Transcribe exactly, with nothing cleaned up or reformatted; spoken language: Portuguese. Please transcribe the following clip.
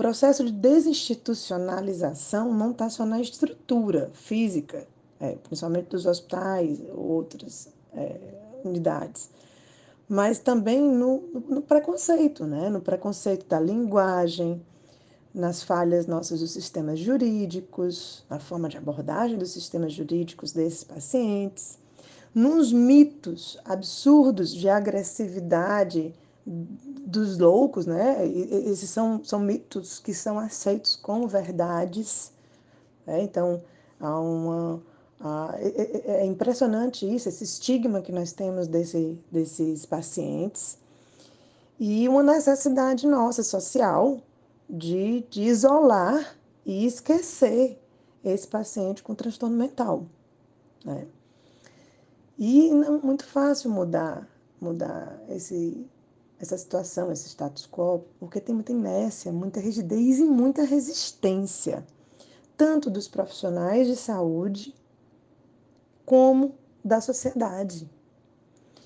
processo de desinstitucionalização não está só na estrutura física, é, principalmente dos hospitais, outras é, unidades, mas também no, no preconceito, né? No preconceito da linguagem, nas falhas nossas dos sistemas jurídicos, na forma de abordagem dos sistemas jurídicos desses pacientes, nos mitos absurdos de agressividade dos loucos, né? Esses são, são mitos que são aceitos como verdades, né? Então, há uma, há, é, é impressionante isso, esse estigma que nós temos desse, desses pacientes e uma necessidade nossa, social, de, de isolar e esquecer esse paciente com transtorno mental, né? E não é muito fácil mudar, mudar esse... essa situação, esse status quo, porque tem muita inércia, muita rigidez e muita resistência, tanto dos profissionais de saúde como da sociedade.